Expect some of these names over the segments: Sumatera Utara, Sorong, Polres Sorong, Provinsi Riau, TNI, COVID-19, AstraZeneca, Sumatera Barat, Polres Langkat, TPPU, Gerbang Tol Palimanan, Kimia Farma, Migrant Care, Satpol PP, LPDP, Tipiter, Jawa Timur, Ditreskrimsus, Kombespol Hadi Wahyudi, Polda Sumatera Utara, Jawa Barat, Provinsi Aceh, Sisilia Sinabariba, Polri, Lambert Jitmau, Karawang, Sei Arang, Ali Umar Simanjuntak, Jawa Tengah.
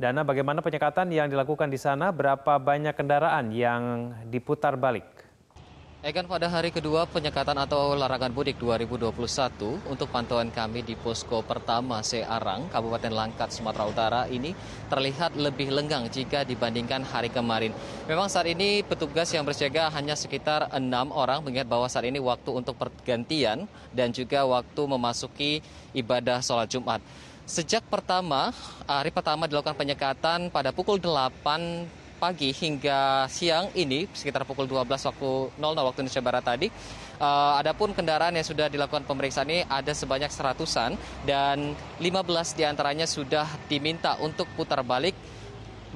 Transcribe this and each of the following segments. Dana, bagaimana penyekatan yang dilakukan di sana? Berapa banyak kendaraan yang diputar balik? Egan, pada hari kedua penyekatan atau larangan mudik 2021 untuk pantauan kami di posko pertama Sei Arang, Kabupaten Langkat, Sumatera Utara ini terlihat lebih lenggang jika dibandingkan hari kemarin. Memang saat ini petugas yang berjaga hanya sekitar 6 orang, mengingat bahwa saat ini waktu untuk pergantian dan juga waktu memasuki ibadah sholat Jumat. Sejak hari pertama dilakukan penyekatan pada pukul 8 pagi hingga siang ini sekitar pukul 12 waktu 00 waktu Indonesia Barat tadi. Adapun kendaraan yang sudah dilakukan pemeriksaan ini ada sebanyak 100-an dan 15 diantaranya sudah diminta untuk putar balik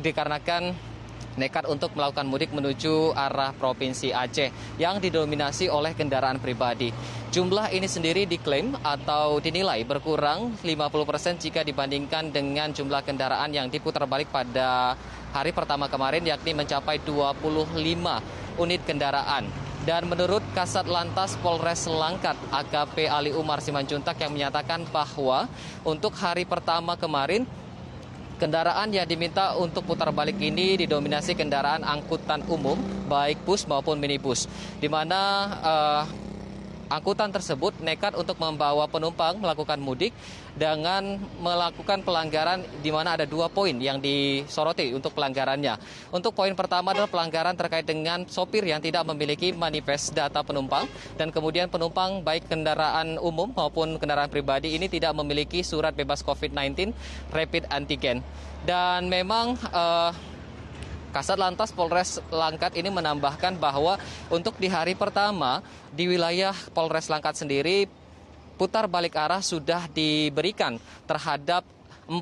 dikarenakan nekat untuk melakukan mudik menuju arah Provinsi Aceh yang didominasi oleh kendaraan pribadi. Jumlah ini sendiri diklaim atau dinilai berkurang 50% jika dibandingkan dengan jumlah kendaraan yang diputar balik pada hari pertama kemarin, yakni mencapai 25 unit kendaraan. Dan menurut Kasat Lantas Polres Langkat AKP Ali Umar Simanjuntak yang menyatakan bahwa untuk hari pertama kemarin, kendaraan yang diminta untuk putar balik ini didominasi kendaraan angkutan umum, baik bus maupun minibus, di mana angkutan tersebut nekat untuk membawa penumpang melakukan mudik dengan melakukan pelanggaran, di mana ada 2 poin yang disoroti untuk pelanggarannya. Untuk poin pertama adalah pelanggaran terkait dengan sopir yang tidak memiliki manifest data penumpang, dan kemudian penumpang baik kendaraan umum maupun kendaraan pribadi ini tidak memiliki surat bebas COVID-19 rapid antigen. Dan memang Kasat Lantas Polres Langkat ini menambahkan bahwa untuk di hari pertama di wilayah Polres Langkat sendiri putar balik arah sudah diberikan terhadap 45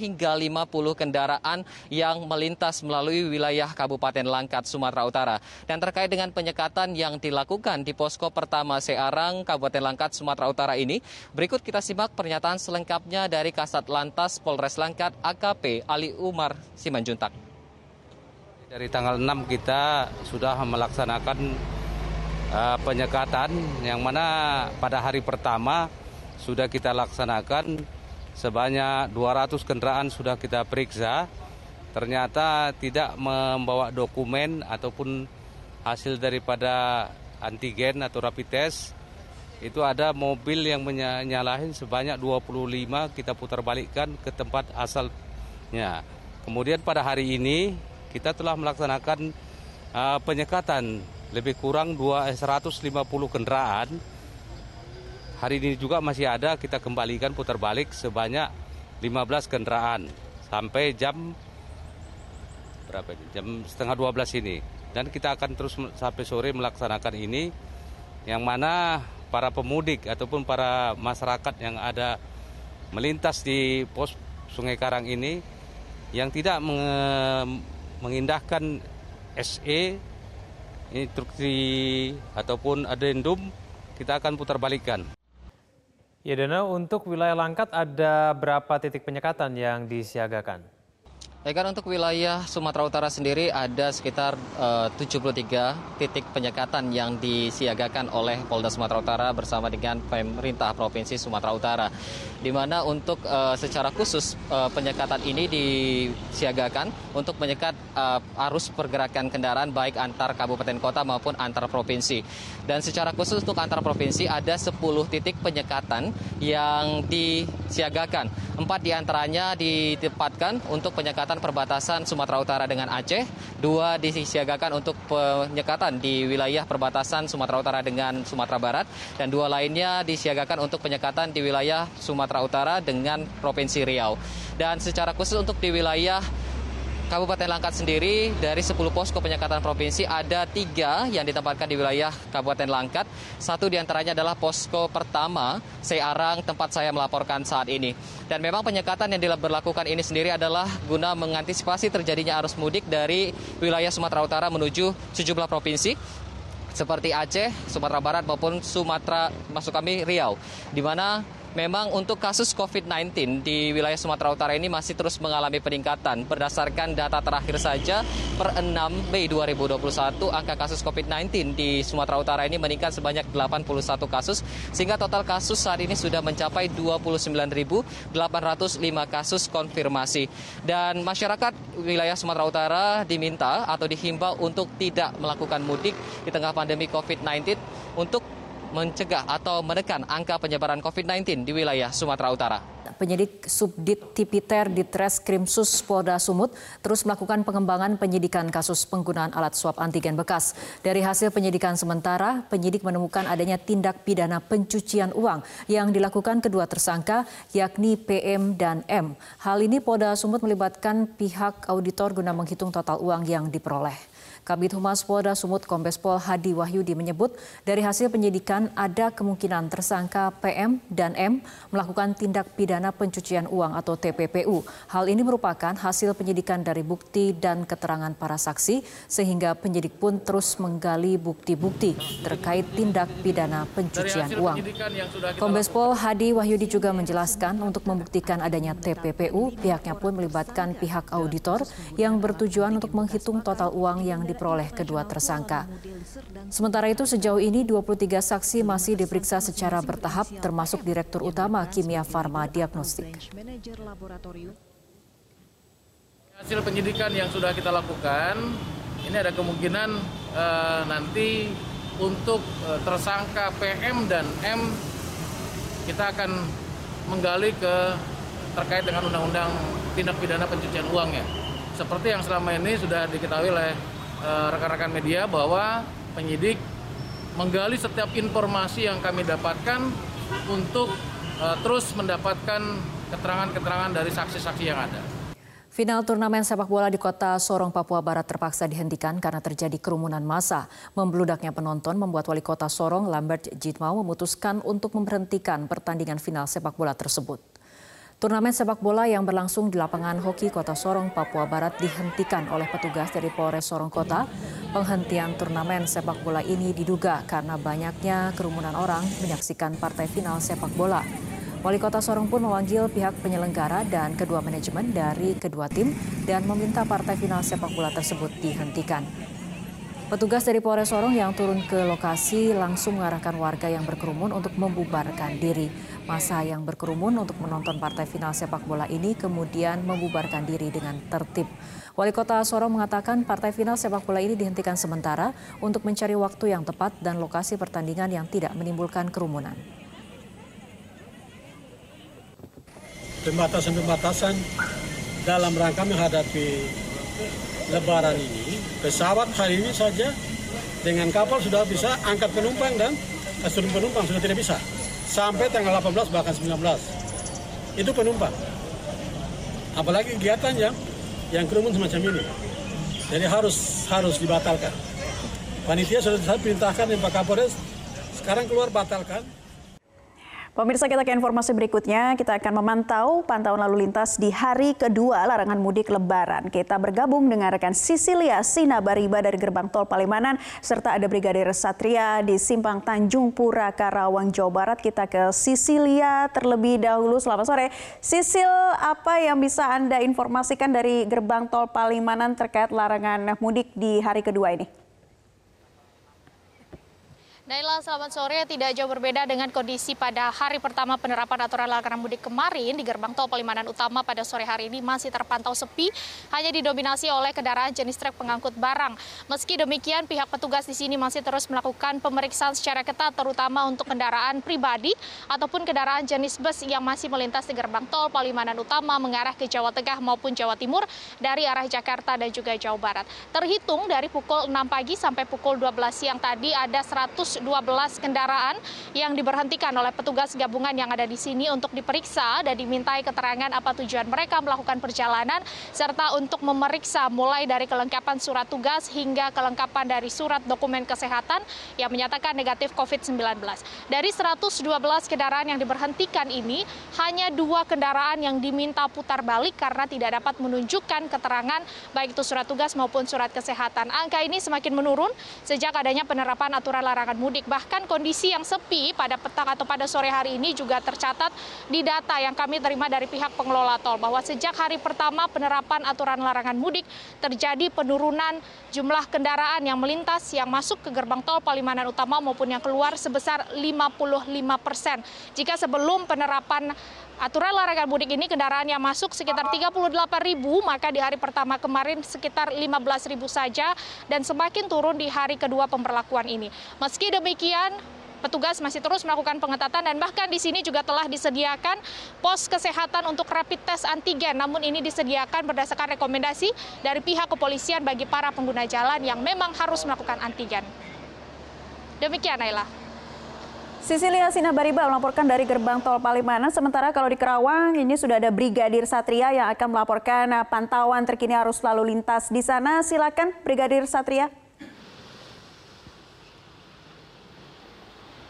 hingga 50 kendaraan yang melintas melalui wilayah Kabupaten Langkat, Sumatera Utara. Dan terkait dengan penyekatan yang dilakukan di posko pertama Sei Arang, Kabupaten Langkat, Sumatera Utara ini, berikut kita simak pernyataan selengkapnya dari Kasat Lantas Polres Langkat AKP Ali Umar Simanjuntak. Dari tanggal 6 kita sudah melaksanakan penyekatan, yang mana pada hari pertama sudah kita laksanakan sebanyak 200 kendaraan sudah kita periksa. Ternyata tidak membawa dokumen ataupun hasil daripada antigen atau rapid test. Itu ada mobil yang menyalahin sebanyak 25 kita putar balikkan ke tempat asalnya. Kemudian pada hari ini kita telah melaksanakan penyekatan lebih kurang 150 kendaraan. Hari ini juga masih ada, kita kembalikan putar balik sebanyak 15 kendaraan sampai jam berapa ini? Jam 11:30 ini. Dan kita akan terus sampai sore melaksanakan ini, yang mana para pemudik ataupun para masyarakat yang ada melintas di pos Sungai Karang ini yang tidak mengindahkan SE, instruksi ataupun adendum, kita akan putar balikan. Ya Dana, untuk wilayah Langkat ada berapa titik penyekatan yang disiagakan? Egan, untuk wilayah Sumatera Utara sendiri ada sekitar 73 titik penyekatan yang disiagakan oleh Polda Sumatera Utara bersama dengan pemerintah Provinsi Sumatera Utara. Di mana untuk secara khusus penyekatan ini disiagakan untuk menyekat arus pergerakan kendaraan baik antar kabupaten kota maupun antar provinsi. Dan secara khusus untuk antar provinsi ada 10 titik penyekatan yang disiagakan. 4 diantaranya ditempatkan untuk penyekatan perbatasan Sumatera Utara dengan Aceh, 2 disiagakan untuk penyekatan di wilayah perbatasan Sumatera Utara dengan Sumatera Barat, dan 2 lainnya disiagakan untuk penyekatan di wilayah Sumatera Utara dengan Provinsi Riau. Dan secara khusus untuk di wilayah Kabupaten Langkat sendiri, dari 10 posko penyekatan provinsi ada 3 yang ditempatkan di wilayah Kabupaten Langkat. 1 diantaranya adalah posko pertama Sei Arang, tempat saya melaporkan saat ini. Dan memang penyekatan yang diberlakukan ini sendiri adalah guna mengantisipasi terjadinya arus mudik dari wilayah Sumatera Utara menuju sejumlah provinsi seperti Aceh, Sumatera Barat maupun Riau, di mana Memang untuk kasus COVID-19 di wilayah Sumatera Utara ini masih terus mengalami peningkatan. Berdasarkan data terakhir saja, per 6 Mei 2021, angka kasus COVID-19 di Sumatera Utara ini meningkat sebanyak 81 kasus, sehingga total kasus saat ini sudah mencapai 29.805 kasus konfirmasi. Dan masyarakat wilayah Sumatera Utara diminta atau dihimbau untuk tidak melakukan mudik di tengah pandemi COVID-19 untuk mencegah atau menekan angka penyebaran COVID-19 di wilayah Sumatera Utara. Penyidik Subdit Tipiter Ditreskrimsus Polda Sumut terus melakukan pengembangan penyidikan kasus penggunaan alat swab antigen bekas. Dari hasil penyidikan sementara, penyidik menemukan adanya tindak pidana pencucian uang yang dilakukan kedua tersangka, yakni PM dan M. Hal ini Polda Sumut melibatkan pihak auditor guna menghitung total uang yang diperoleh. Kabid Humas Polda Sumut Kombespol Hadi Wahyudi menyebut dari hasil penyidikan ada kemungkinan tersangka PM dan M melakukan tindak pidana pencucian uang atau TPPU. Hal ini merupakan hasil penyidikan dari bukti dan keterangan para saksi sehingga penyidik pun terus menggali bukti-bukti terkait tindak pidana pencucian uang. Kombespol Hadi Wahyudi juga menjelaskan untuk membuktikan adanya TPPU, pihaknya pun melibatkan pihak auditor yang bertujuan untuk menghitung total uang yang diperoleh kedua tersangka. Sementara itu sejauh ini 23 saksi masih diperiksa secara bertahap termasuk Direktur Utama Kimia Farma Diagnostik. Hasil penyidikan yang sudah kita lakukan, ini ada kemungkinan nanti untuk tersangka PM dan M kita akan menggali terkait dengan undang-undang tindak pidana pencucian uang ya. Seperti yang selama ini sudah diketahui oleh rekan-rekan media bahwa penyidik menggali setiap informasi yang kami dapatkan untuk terus mendapatkan keterangan-keterangan dari saksi-saksi yang ada. Final turnamen sepak bola di kota Sorong, Papua Barat terpaksa dihentikan karena terjadi kerumunan massa. Membludaknya penonton membuat wali kota Sorong, Lambert Jitmau, memutuskan untuk memberhentikan pertandingan final sepak bola tersebut. Turnamen sepak bola yang berlangsung di lapangan hoki kota Sorong, Papua Barat dihentikan oleh petugas dari Polres Sorong Kota. Penghentian turnamen sepak bola ini diduga karena banyaknya kerumunan orang menyaksikan partai final sepak bola. Wali kota Sorong pun memanggil pihak penyelenggara dan kedua manajemen dari kedua tim dan meminta partai final sepak bola tersebut dihentikan. Petugas dari Polres Sorong yang turun ke lokasi langsung mengarahkan warga yang berkerumun untuk membubarkan diri. Massa yang berkerumun untuk menonton partai final sepak bola ini kemudian membubarkan diri dengan tertib. Wali kota Sorong mengatakan partai final sepak bola ini dihentikan sementara untuk mencari waktu yang tepat dan lokasi pertandingan yang tidak menimbulkan kerumunan. Pembatasan-pembatasan dalam rangka menghadapi Lebaran ini, pesawat hari ini saja dengan kapal sudah bisa angkat penumpang dan turun penumpang sudah tidak bisa. Sampai tanggal 18 bahkan 19. Itu penumpang. Apalagi kegiatan yang kerumun semacam ini. Jadi harus dibatalkan. Panitia sudah saya perintahkan dan Pak Kapolres sekarang keluar batalkan. Pemirsa, kita ke informasi berikutnya, kita akan memantau pantauan lalu lintas di hari kedua larangan mudik Lebaran. Kita bergabung dengan rekan Sisilia Sinabariba dari Gerbang Tol Palimanan, serta ada Brigadir Satria di Simpang Tanjungpura, Karawang, Jawa Barat. Kita ke Sisilia terlebih dahulu, selamat sore. Sisil, apa yang bisa Anda informasikan dari Gerbang Tol Palimanan terkait larangan mudik di hari kedua ini? Naila, selamat sore. Tidak jauh berbeda dengan kondisi pada hari pertama penerapan aturan larangan mudik kemarin di Gerbang Tol Palimanan Utama pada sore hari ini masih terpantau sepi, hanya didominasi oleh kendaraan jenis truk pengangkut barang. Meski demikian, pihak petugas di sini masih terus melakukan pemeriksaan secara ketat, terutama untuk kendaraan pribadi ataupun kendaraan jenis bus yang masih melintas di Gerbang Tol Palimanan Utama mengarah ke Jawa Tengah maupun Jawa Timur dari arah Jakarta dan juga Jawa Barat. Terhitung dari pukul 6 pagi sampai pukul 12 siang tadi ada 112 kendaraan yang diberhentikan oleh petugas gabungan yang ada di sini untuk diperiksa dan dimintai keterangan apa tujuan mereka melakukan perjalanan serta untuk memeriksa mulai dari kelengkapan surat tugas hingga kelengkapan dari surat dokumen kesehatan yang menyatakan negatif COVID-19. Dari 112 kendaraan yang diberhentikan ini, hanya 2 kendaraan yang diminta putar balik karena tidak dapat menunjukkan keterangan baik itu surat tugas maupun surat kesehatan. Angka ini semakin menurun sejak adanya penerapan aturan larangan mudik pemudik. Bahkan kondisi yang sepi pada petang atau pada sore hari ini juga tercatat di data yang kami terima dari pihak pengelola tol, bahwa sejak hari pertama penerapan aturan larangan mudik terjadi penurunan jumlah kendaraan yang melintas yang masuk ke gerbang tol Palimanan Utama maupun yang keluar sebesar 55%. Jika sebelum penerapan aturan larangan mudik ini kendaraan yang masuk sekitar 38.000, maka di hari pertama kemarin sekitar 15.000 saja dan semakin turun di hari kedua pemberlakuan ini. Meski demikian, petugas masih terus melakukan pengetatan dan bahkan di sini juga telah disediakan pos kesehatan untuk rapid test antigen. Namun ini disediakan berdasarkan rekomendasi dari pihak kepolisian bagi para pengguna jalan yang memang harus melakukan antigen. Demikian, Naila. Sisilia Sinabariba melaporkan dari Gerbang Tol Palimanan. Sementara kalau di Karawang ini sudah ada Brigadir Satria yang akan melaporkan pantauan terkini arus lalu lintas di sana. Silakan Brigadir Satria.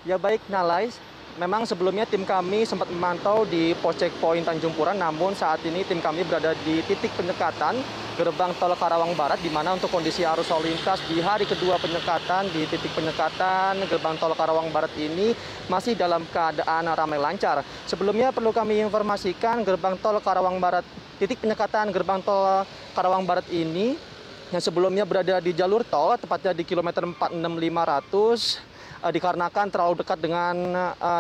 Ya baik Nalai, memang sebelumnya tim kami sempat memantau di pos checkpoint Tanjungpura, namun saat ini tim kami berada di titik penyekatan Gerbang Tol Karawang Barat, di mana untuk kondisi arus lalu lintas di hari kedua penyekatan di titik penyekatan Gerbang Tol Karawang Barat ini masih dalam keadaan ramai lancar. Sebelumnya perlu kami informasikan Gerbang Tol Karawang Barat, titik penyekatan Gerbang Tol Karawang Barat ini yang sebelumnya berada di jalur tol, tepatnya di kilometer 46500. Dikarenakan terlalu dekat dengan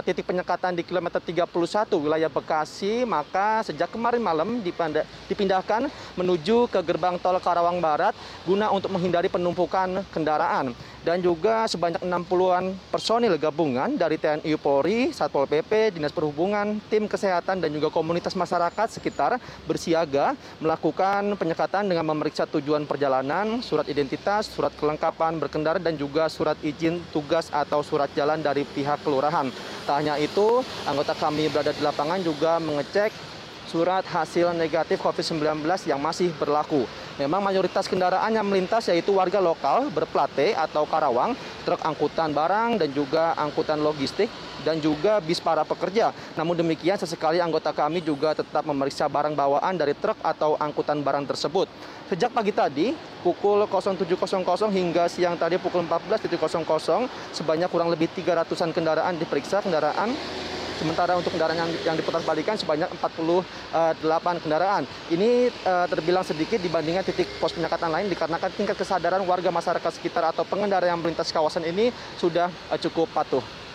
titik penyekatan di kilometer 31 wilayah Bekasi, maka sejak kemarin malam dipindahkan menuju ke gerbang tol Karawang Barat guna untuk menghindari penumpukan kendaraan. Dan juga sebanyak 60-an personil gabungan dari TNI Polri, Satpol PP, Dinas Perhubungan, Tim Kesehatan, dan juga komunitas masyarakat sekitar bersiaga melakukan penyekatan dengan memeriksa tujuan perjalanan, surat identitas, surat kelengkapan berkendara, dan juga surat izin tugas atau surat jalan dari pihak kelurahan. Tak hanya itu, anggota kami berada di lapangan juga mengecek surat hasil negatif COVID-19 yang masih berlaku. Memang mayoritas kendaraan yang melintas yaitu warga lokal berplate atau Karawang, truk angkutan barang dan juga angkutan logistik dan juga bis para pekerja. Namun demikian sesekali anggota kami juga tetap memeriksa barang bawaan dari truk atau angkutan barang tersebut. Sejak pagi tadi pukul 07.00 hingga siang tadi pukul 14.00 sebanyak kurang lebih 300-an kendaraan diperiksa kendaraan. Sementara untuk kendaraan yang diputarbalikkan sebanyak 48 kendaraan. Ini terbilang sedikit dibandingkan titik pos penyekatan lain dikarenakan tingkat kesadaran warga masyarakat sekitar atau pengendara yang melintas kawasan ini sudah cukup patuh.